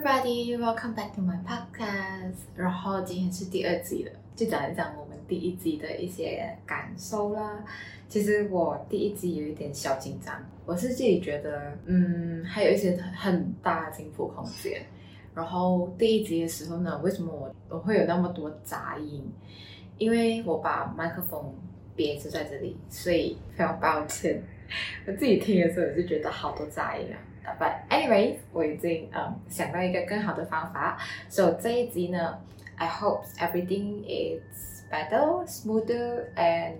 everybody, welcome back to my podcast。 然后今天是第二集了，就讲一讲我们第一集的一些感受啦。其实我第一集有一点小紧张，我是自己觉得还有一些很大的进步空间。然后第一集的时候呢，为什么我会有那么多杂音？因为我把麦克风别置在这里，所以非常抱歉。我自己听的时候我就觉得好多杂音啊。But anyway， 我已经想到一个更好的方法，所以这一集呢 I hope everything is better, smoother and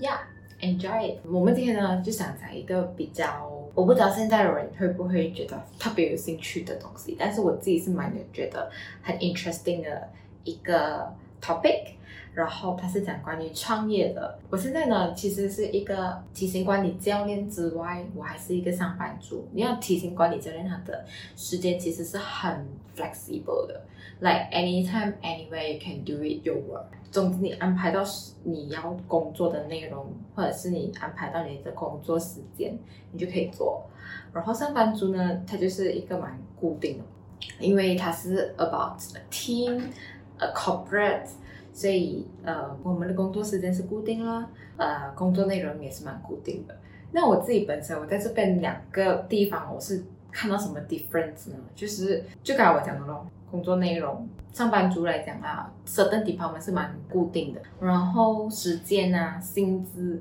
yeah, enjoy it。 我们今天呢就想讲一个比较，我不知道现在的人会不会觉得特别有兴趣的东西，但是我自己是蛮觉得很 interesting 的一个 topic。 然后它是讲关于创业的。我现在呢其实是一个体型管理教练之外，我还是一个上班族。你要体型管理教练，它的时间其实是很 flexible 的， like anytime anywhere you can do it your work。 总之你安排到你要工作的内容，或者是你安排到你的工作时间，你就可以做。然后上班族呢，它就是一个蛮固定的，因为它是 about a team a corporate， 所以我们的工作时间是固定了，工作内容也是蛮固定的。那我自己本身，我在这边两个地方，我是看到什么 difference 呢？就是就刚才我讲的咯，工作内容，上班族来讲啊 certain department 是蛮固定的，然后时间啊，薪资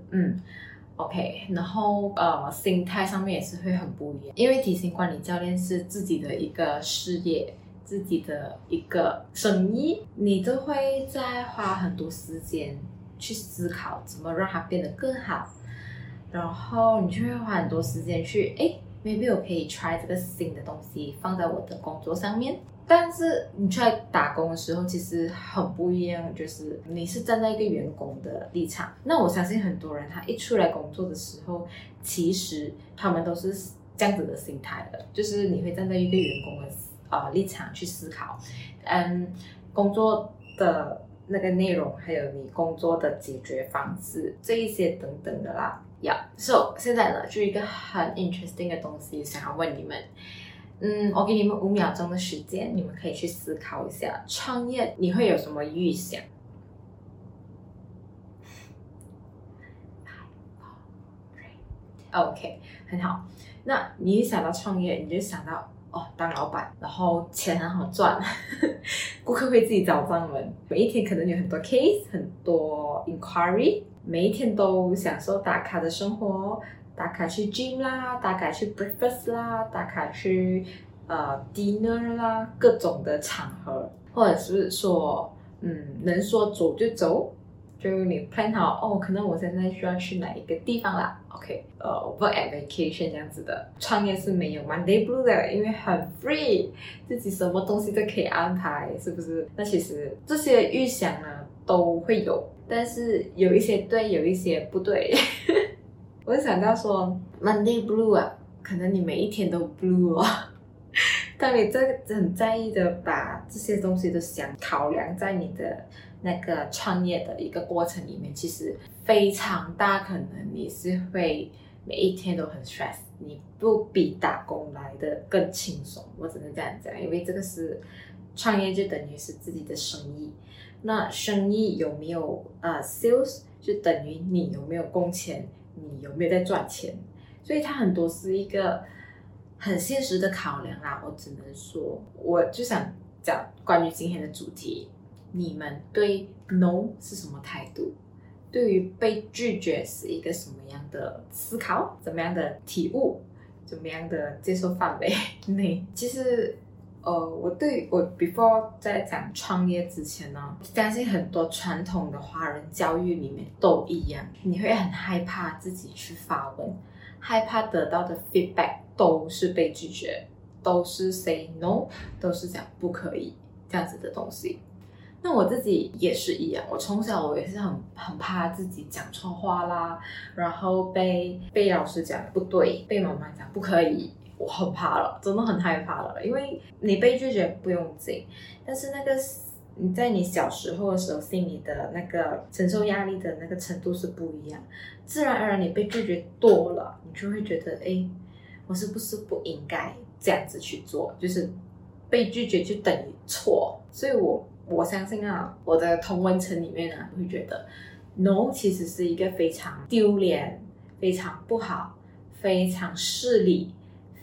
，OK， 然后心态上面也是会很不一样，因为体型管理教练是自己的一个事业，自己的一个生意，你就会再花很多时间去思考怎么让它变得更好，然后你就会花很多时间去maybe 我可以 try 这个新的东西放在我的工作上面。但是你出来打工的时候其实很不一样，就是你是站在一个员工的立场。那我相信很多人他一出来工作的时候，其实他们都是这样子的心态的，就是你会站在一个员工的立场去思考，工作的那个内容，还有你工作的解决方式，这一些等等的啦。So 现在呢，就一个很 interesting 的东西，想要问你们。我给你们5秒钟的时间，你们可以去思考一下，创业你会有什么预想？OK， 很好。那你一想到创业，你就想到当老板，然后钱很好赚，顾客会自己找上门，每一天可能有很多 case， 很多 inquiry， 每一天都享受打卡的生活，打卡去 gym 啦，打卡去 breakfast 啦，打卡去dinner 啦，各种的场合，或者是说能说走就走，就你 plan 好可能我现在需要去哪一个地方啦 ，OK， work at vacation 这样子的。创业是没有 Monday Blue 的，因为很 free， 自己什么东西都可以安排，是不是？那其实这些预想呢都会有，但是有一些对，有一些不对。我想到说 Monday Blue 啊，可能你每一天都 blue 哦。当你很在意的把这些东西都想考量在你的那个创业的一个过程里面，其实非常大可能你是会每一天都很 stress， 你不比打工来的更轻松。我只能这样讲，因为这个是创业，就等于是自己的生意。那生意有没有sales， 就等于你有没有工钱，你有没有在赚钱。所以它很多是一个很现实的考量啦。我只能说，我就想讲关于今天的主题，你们对 no 是什么态度？对于被拒绝是一个什么样的思考？怎么样的体悟？怎么样的接受范围内？其实我 before 在讲创业之前呢，相信很多传统的华人教育里面都一样，你会很害怕自己去发问，害怕得到的 feedback 都是被拒绝，都是 say no， 都是讲不可以这样子的东西。那我自己也是一样，我从小我也是很怕自己讲错话啦，然后被老师讲不对，被妈妈讲不可以，我很怕了，真的很害怕了。因为你被拒绝不用紧，但是那个你在你小时候的时候心里的那个承受压力的那个程度是不一样，自然而然你被拒绝多了，你就会觉得我是不是不应该这样子去做，就是被拒绝就等于错。所以我相信啊，我的同温层里面啊，会觉得 No 其实是一个非常丢脸、非常不好、非常势利、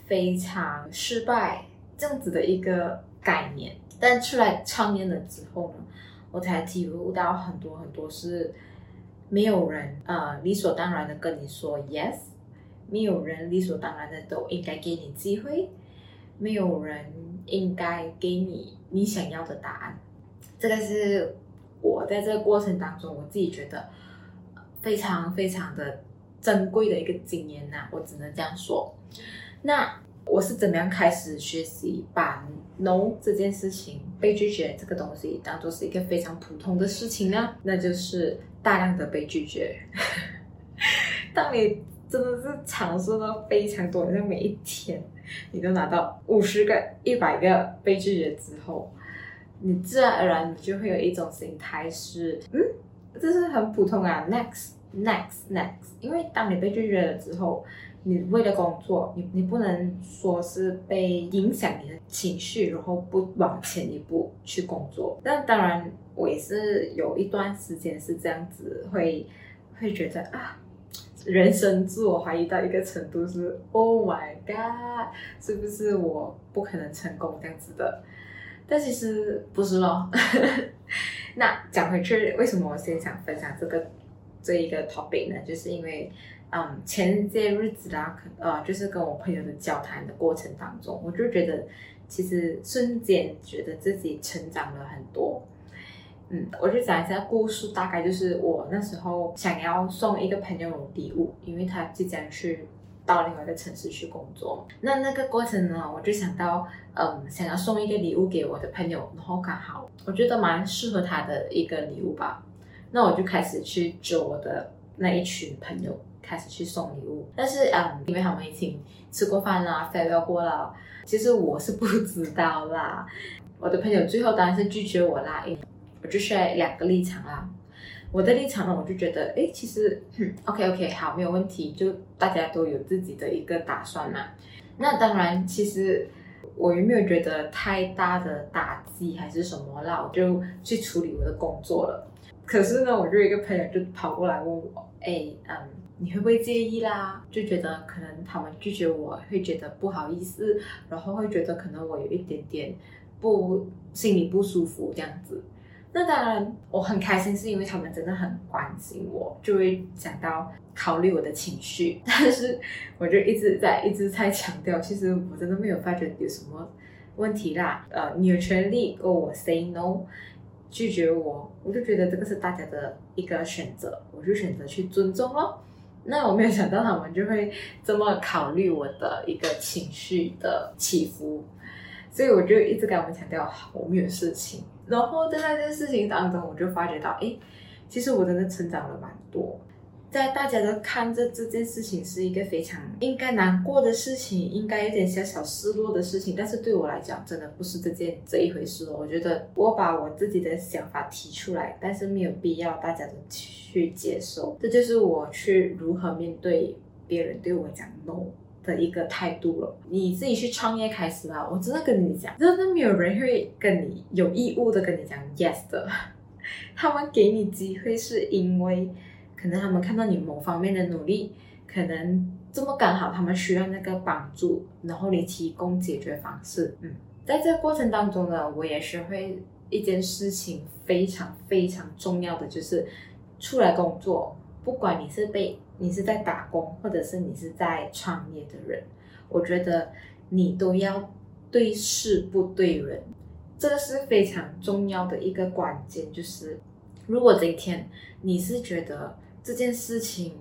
非常失败这样子的一个概念。但出来创业了之后呢，我才体悟到很多很多是没有人理所当然的跟你说 yes， 没有人理所当然的都应该给你机会，没有人应该给你想要的答案。这个是我在这个过程当中我自己觉得非常非常的珍贵的一个经验啊，我只能这样说。那我是怎么样开始学习把 no 这件事情，被拒绝这个东西当作是一个非常普通的事情呢？那就是大量的被拒绝。当你真的是尝试到非常多，像每一天你都拿到50个100个被拒绝之后，你自然而然就会有一种心态是这是很普通啊， next。 因为当你被拒绝了之后，你为了工作，你不能说是被影响你的情绪然后不往前一步去工作。但当然我也是有一段时间是这样子，会觉得啊，人生自我怀疑到一个程度是 Oh my god， 是不是我不可能成功这样子的。但其实不是咯。那讲回去，为什么我先想分享这一个 topic 呢？就是因为前些日子啦，就是跟我朋友的交谈的过程当中，我就觉得其实瞬间觉得自己成长了很多。我就讲一下故事，大概就是我那时候想要送一个朋友礼物，因为他即将去到另外一个城市去工作。那个过程呢，我就想到想要送一个礼物给我的朋友，然后刚好我觉得蛮适合他的一个礼物吧。那我就开始去揪我的那一群朋友开始去送礼物，但是因为他们已经吃过饭啦， farewell 过啦，其实我是不知道啦。我的朋友最后当然是拒绝我啦，因为我就 share 两个立场啦。我的立场呢，我就觉得其实OK 好，没有问题，就大家都有自己的一个打算嘛。那当然其实我也没有觉得太大的打击还是什么啦，我就去处理我的工作了。可是呢，我就有一个朋友就跑过来问我，你会不会介意啦？就觉得可能他们拒绝我会觉得不好意思，然后会觉得可能我有一点点心里不舒服这样子。那当然我很开心，是因为他们真的很关心我，就会想到考虑我的情绪。但是我就一直在强调，其实我真的没有发觉有什么问题啦。你有权利跟我 say no， 拒绝我，我就觉得这个是大家的一个选择，我就选择去尊重咯。那我没有想到他们就会这么考虑我的一个情绪的起伏，所以我就一直跟他们强调我没有事情。然后在这件事情当中，我就发觉到其实我真的成长了蛮多。在大家都看着这件事情是一个非常应该难过的事情，应该有点小小失落的事情，但是对我来讲真的不是这一回事了。我觉得我把我自己的想法提出来，但是没有必要大家都去接受，这就是我去如何面对别人对我讲 no 的一个态度了。你自己去创业开始吧，我真的跟你讲，真的没有人会跟你有义务的跟你讲 yes 的。他们给你机会是因为可能他们看到你某方面的努力，可能这么刚好他们需要那个帮助，然后你提供解决方式。在这个过程当中呢，我也学会一件事情非常非常重要的，就是出来工作，不管你是在打工或者是你是在创业的人，我觉得你都要对事不对人，这是非常重要的一个关键。就是如果今天你是觉得这件事情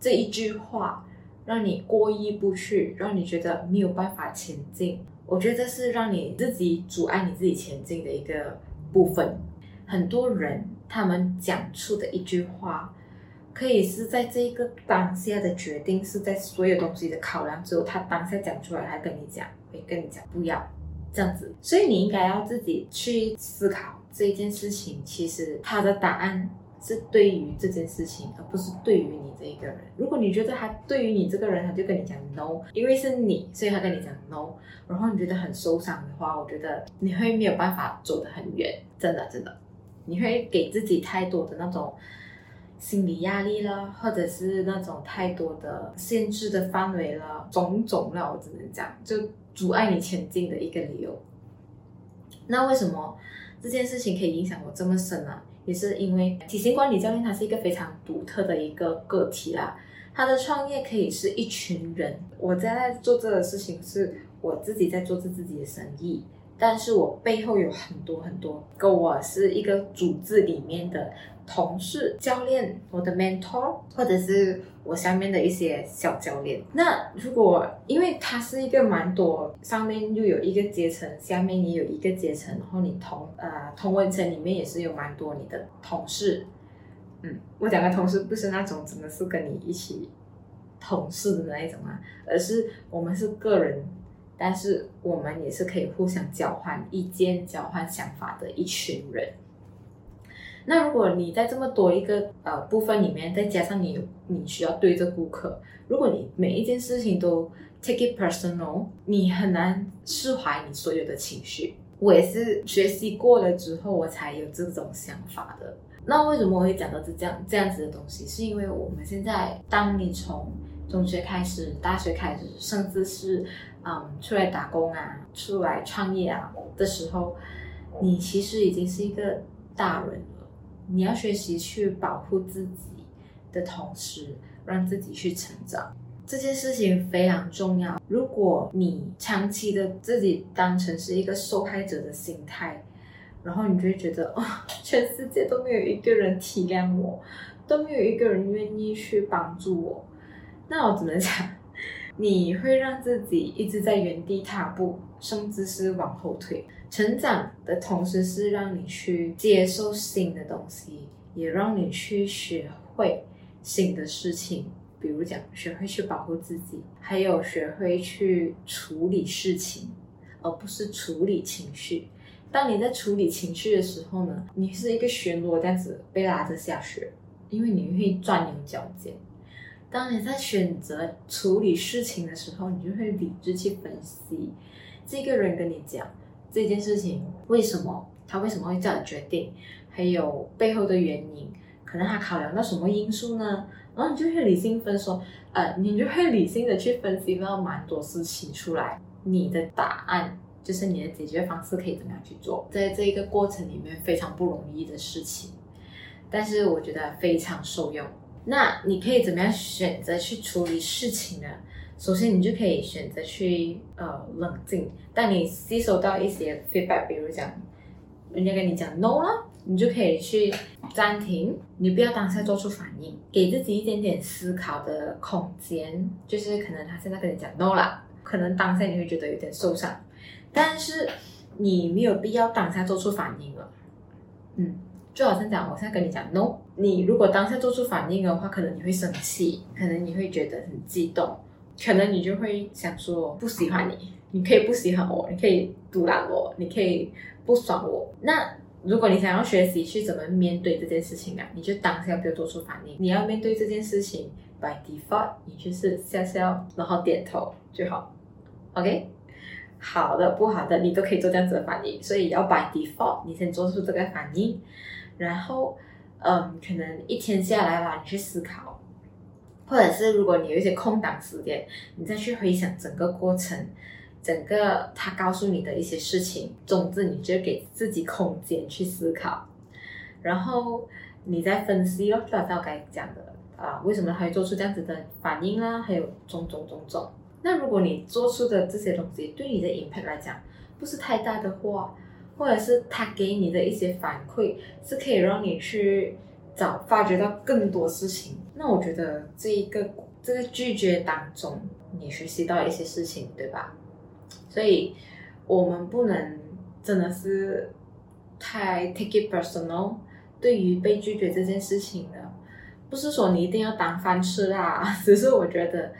这一句话让你过意不去，让你觉得没有办法前进，我觉得是让你自己阻碍你自己前进的一个部分。很多人他们讲出的一句话，可以是在这一个当下的决定，是在所有东西的考量之后，他当下讲出来，他会跟你讲不要这样子。所以你应该要自己去思考这一件事情，其实它的答案是对于这件事情，而不是对于你这一个人。如果你觉得他对于你这个人，他就跟你讲 no， 因为是你，所以他跟你讲 no， 然后你觉得很受伤的话，我觉得你会没有办法走得很远，真的真的，你会给自己太多的那种心理压力啦，或者是那种太多的限制的范围啦，种种啦，我只能讲，就阻碍你前进的一个理由。那为什么这件事情可以影响我这么深啊？也是因为体型管理教练他是一个非常独特的一个个体啦，他的创业可以是一群人。我在做这个事情是我自己在做自己的生意，但是我背后有很多很多跟我是一个组织里面的同事、教练、我的 mentor， 或者是我下面的一些小教练。那如果因为它是一个蛮多，上面又有一个阶层，下面也有一个阶层，然后你同文层里面也是有蛮多你的同事。我讲的同事不是那种真的是跟你一起同事的那一种啊，而是我们是个人，但是我们也是可以互相交换意见、交换想法的一群人。那如果你在这么多一个部分里面，再加上你需要对着顾客，如果你每一件事情都 take it personal， 你很难释怀你所有的情绪。我也是学习过了之后，我才有这种想法的。那为什么我会讲到这样子的东西？是因为我们现在，当你从中学开始、大学开始，甚至是出来打工啊、出来创业啊的时候，你其实已经是一个大人了。你要学习去保护自己的同时，让自己去成长，这件事情非常重要。如果你长期的自己当成是一个受害者的心态，然后你就会觉得全世界都没有一个人体谅我，都没有一个人愿意去帮助我，那我只能讲，你会让自己一直在原地踏步，甚至是往后退。成长的同时是让你去接受新的东西，也让你去学会新的事情，比如讲学会去保护自己，还有学会去处理事情，而不是处理情绪。当你在处理情绪的时候呢，你是一个漩涡这样子被拉着下去，因为你会钻牛角尖。当你在选择处理事情的时候，你就会理智去分析这个人跟你讲这件事情为什么，他为什么会这样决定，还有背后的原因，可能他考量到什么因素呢？然后你就会理性的去分析到蛮多事情出来，你的答案就是你的解决方式可以怎么样去做，在这一个过程里面非常不容易的事情，但是我觉得非常受用。那你可以怎么样选择去处理事情呢？首先你就可以选择去冷静，但你吸收到一些 feedback， 比如讲人家跟你讲 no 啦，你就可以去暂停，你不要当下做出反应，给自己一点点思考的空间。就是可能他现在跟你讲 no 啦，可能当下你会觉得有点受伤，但是你没有必要当下做出反应了。就好像讲我现在跟你讲 no， 你如果当下做出反应的话，可能你会生气，可能你会觉得很激动，可能你就会想说不喜欢你，你可以不喜欢我，你可以毒打我，你可以不爽我。那如果你想要学习去怎么面对这件事情啊，你就当下不要做出反应，你要面对这件事情 by default 你就是笑，然后点头就好。 OK， 好的不好的你都可以做这样子的反应，所以要 by default 你先做出这个反应，然后可能一天下来啦，你去思考，或者是如果你有一些空档时间，你再去回想整个过程，整个他告诉你的一些事情。总之你就给自己空间去思考，然后你再分析咯，就好像我刚才讲的为什么他会做出这样子的反应啦，还有种种。那如果你做出的这些东西对你的 impact 来讲不是太大的话，或者是他给你的一些反馈是可以让你去发掘到更多事情，那我觉得这个拒绝当中你学习到一些事情，对吧？所以我们不能真的是太 take it personal。 对于被拒绝这件事情呢，不是说你一定要当饭吃啦，只是我觉得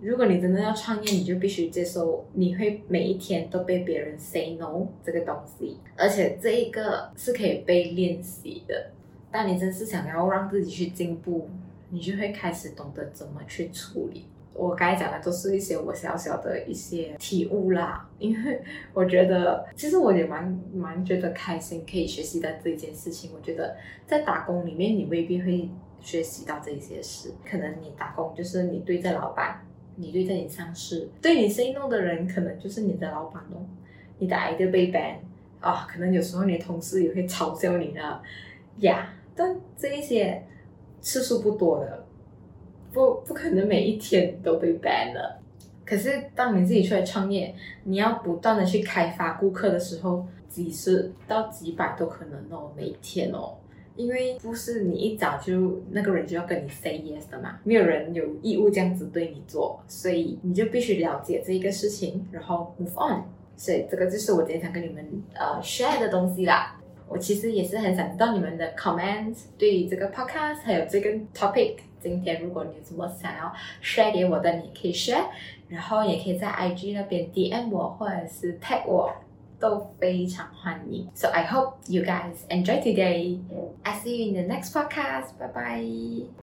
如果你真的要创业，你就必须接受你会每一天都被别人 say no 这个东西，而且这一个是可以被练习的。当你真是想要让自己去进步，你就会开始懂得怎么去处理。我刚才讲的都是一些我小小的一些体悟啦，因为我觉得其实我也蛮觉得开心可以学习到这一件事情。我觉得在打工里面你未必会学习到这些事，可能你打工就是你对着老板，你对着你上司，对你 say no 的人可能就是你的老板咯，你的 idea 被 ban 啊，可能有时候你的同事也会嘲笑你呢呀，但这一些次数不多的，不可能每一天都被 ban 了。可是当你自己出来创业，你要不断的去开发顾客的时候，几十到几百都可能哦，每一天哦，因为不是你一早就那个人就要跟你 say yes 的嘛，没有人有义务这样子对你做，所以你就必须了解这一个事情，然后 move on。 所以这个就是我今天想跟你们share 的东西啦。我其实也是很想知道你们的 comment 对于这个 podcast 还有这个 topic。 今天如果你有什么想要 share 给我的，你可以 share， 然后也可以在 IG 那边 DM 我或者是 tag 我，都非常欢迎。 So I hope you guys enjoy today. I see you in the next podcast. Bye bye.